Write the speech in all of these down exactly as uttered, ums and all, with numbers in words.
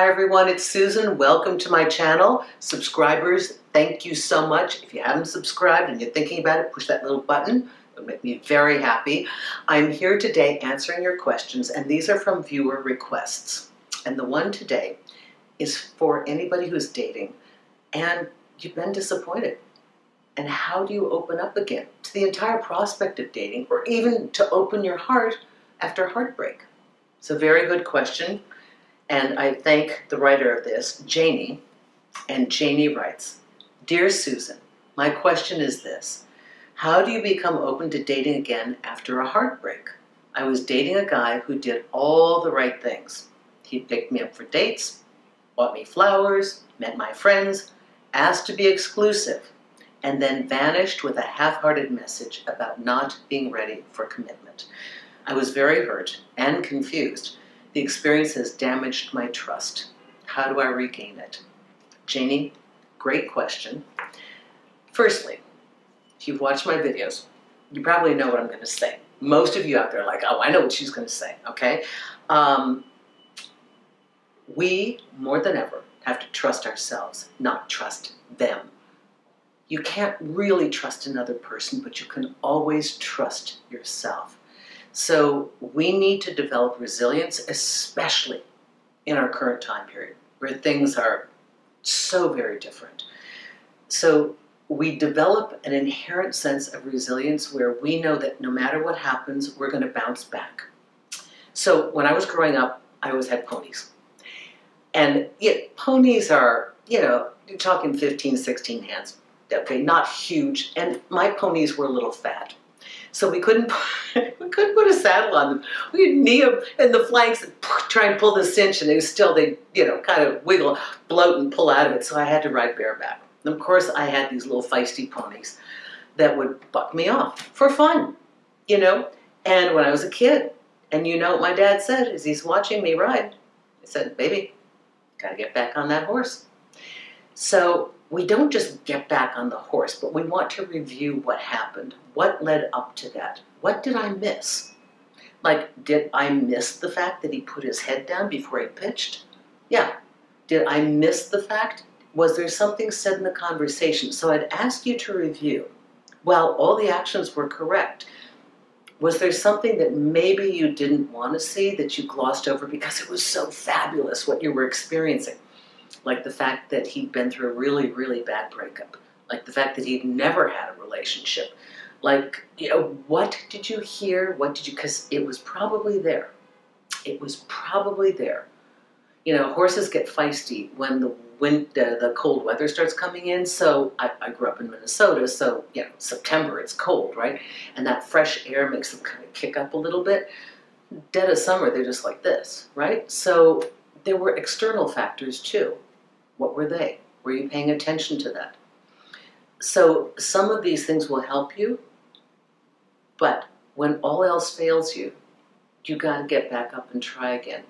Hi everyone, it's Susan. Welcome to my channel. Subscribers, thank you so much. If you haven't subscribed and you're thinking about it, push that little button. It'll make me very happy. I'm here today answering your questions, and these are from viewer requests. And the one today is for anybody who's dating and you've been disappointed. And how do you open up again to the entire prospect of dating, or even to open your heart after heartbreak? It's a very good question. And I thank the writer of this, Janie, and Janie writes, "Dear Susan, my question is this. How do you become open to dating again after a heartbreak? I was dating a guy who did all the right things. He picked me up for dates, bought me flowers, met my friends, asked to be exclusive, and then vanished with a half-hearted message about not being ready for commitment. I was very hurt and confused. The experience has damaged my trust. How do I regain it?" Janie, great question. Firstly, if you've watched my videos, you probably know what I'm going to say. Most of you out there are like, oh, I know what she's going to say, okay? Um, we, more than ever, have to trust ourselves, not trust them. You can't really trust another person, but you can always trust yourself. So we need to develop resilience, especially in our current time period where things are so very different. So we develop an inherent sense of resilience where we know that no matter what happens, we're going to bounce back. So when I was growing up, I always had ponies. And yet ponies are, you know, you're talking fifteen, sixteen hands, okay, not huge. And my ponies were a little fat. So we couldn't, we couldn't put a saddle on them. We'd knee them in the flanks and try and pull the cinch, and they still, they, you know, kind of wiggle, bloat, and pull out of it. So I had to ride bareback. And of course, I had these little feisty ponies that would buck me off for fun, you know. And when I was a kid, and you know what my dad said as he's watching me ride, he said, "Baby, gotta get back on that horse." So we don't just get back on the horse, but we want to review what happened. What led up to that? What did I miss? Like, did I miss the fact that he put his head down before he pitched? Yeah. Did I miss the fact? Was there something said in the conversation? So I'd ask you to review. Well, all the actions were correct. Was there something that maybe you didn't want to see that you glossed over because it was so fabulous what you were experiencing? Like the fact that he'd been through a really, really bad breakup. Like the fact that he'd never had a relationship. Like, you know, what did you hear? What did you, because it was probably there. It was probably there. You know, horses get feisty when the wind, uh, the cold weather starts coming in. So I, I grew up in Minnesota. So, you know, September, it's cold, right? And that fresh air makes them kind of kick up a little bit. Dead of summer, they're just like this, right? So there were external factors too. What were they? Were you paying attention to that? So some of these things will help you, but when all else fails you, you gotta get back up and try again.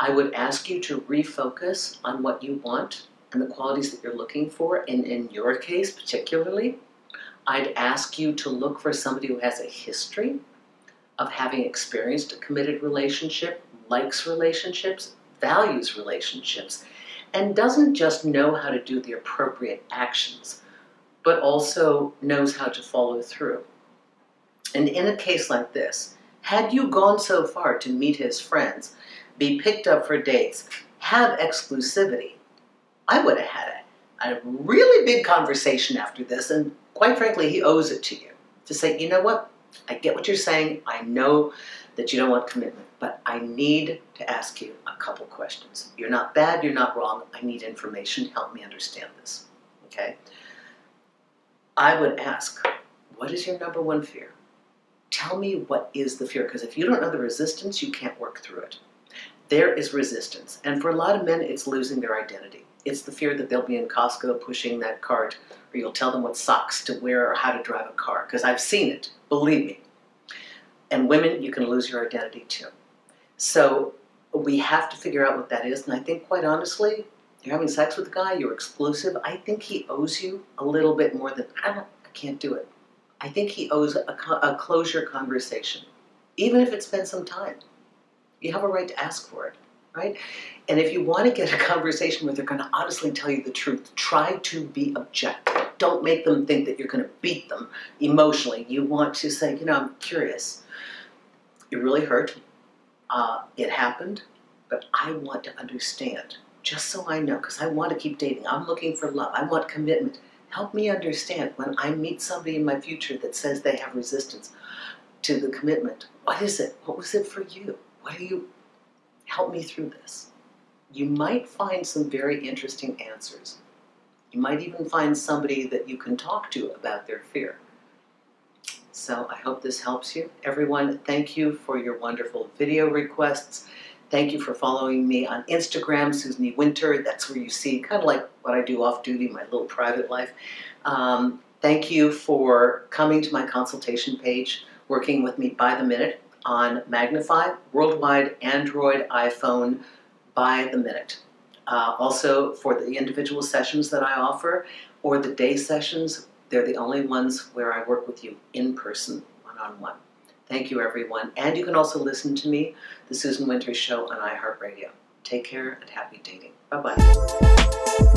I would ask you to refocus on what you want and the qualities that you're looking for, and in your case particularly, I'd ask you to look for somebody who has a history of having experienced a committed relationship, likes relationships, values relationships, and doesn't just know how to do the appropriate actions, but also knows how to follow through. And in a case like this, had you gone so far to meet his friends, be picked up for dates, have exclusivity, I would have had a, a really big conversation after this, and quite frankly, he owes it to you to say, you know what, I get what you're saying, I know that you don't want commitment, but I need to ask you a couple questions. You're not bad, you're not wrong, I need information, help me understand this, okay? I would ask, what is your number one fear? Tell me what is the fear, because if you don't know the resistance, you can't work through it. There is resistance, and for a lot of men, it's losing their identity. It's the fear that they'll be in Costco pushing that cart, or you'll tell them what socks to wear or how to drive a car, because I've seen it, believe me. And women, you can lose your identity too. So we have to figure out what that is, and I think quite honestly, you're having sex with a guy, you're exclusive, I think he owes you a little bit more than, I, don't, I can't do it. I think he owes a, a closure conversation, even if it's been some time. You have a right to ask for it, right? And if you want to get a conversation where they're going to honestly tell you the truth, try to be objective. Don't make them think that you're going to beat them emotionally. You want to say, you know, I'm curious. It really hurt. Uh, it happened, but I want to understand, just so I know, because I want to keep dating. I'm looking for love. I want commitment. Help me understand when I meet somebody in my future that says they have resistance to the commitment. What is it? What was it for you? What do you, help me through this. You might find some very interesting answers. You might even find somebody that you can talk to about their fear. So I hope this helps you. Everyone, thank you for your wonderful video requests. Thank you for following me on Instagram, Susan Winter. That's where you see kind of like what I do off duty, my little private life. Um, thank you for coming to my consultation page, working with me by the minute on Magnify, worldwide, Android, iPhone, by the minute. Uh, also for the individual sessions that I offer or the day sessions, they're the only ones where I work with you in person, one-on-one. Thank you, everyone. And you can also listen to me, The Susan Winter Show, on iHeartRadio. Take care and happy dating. Bye-bye.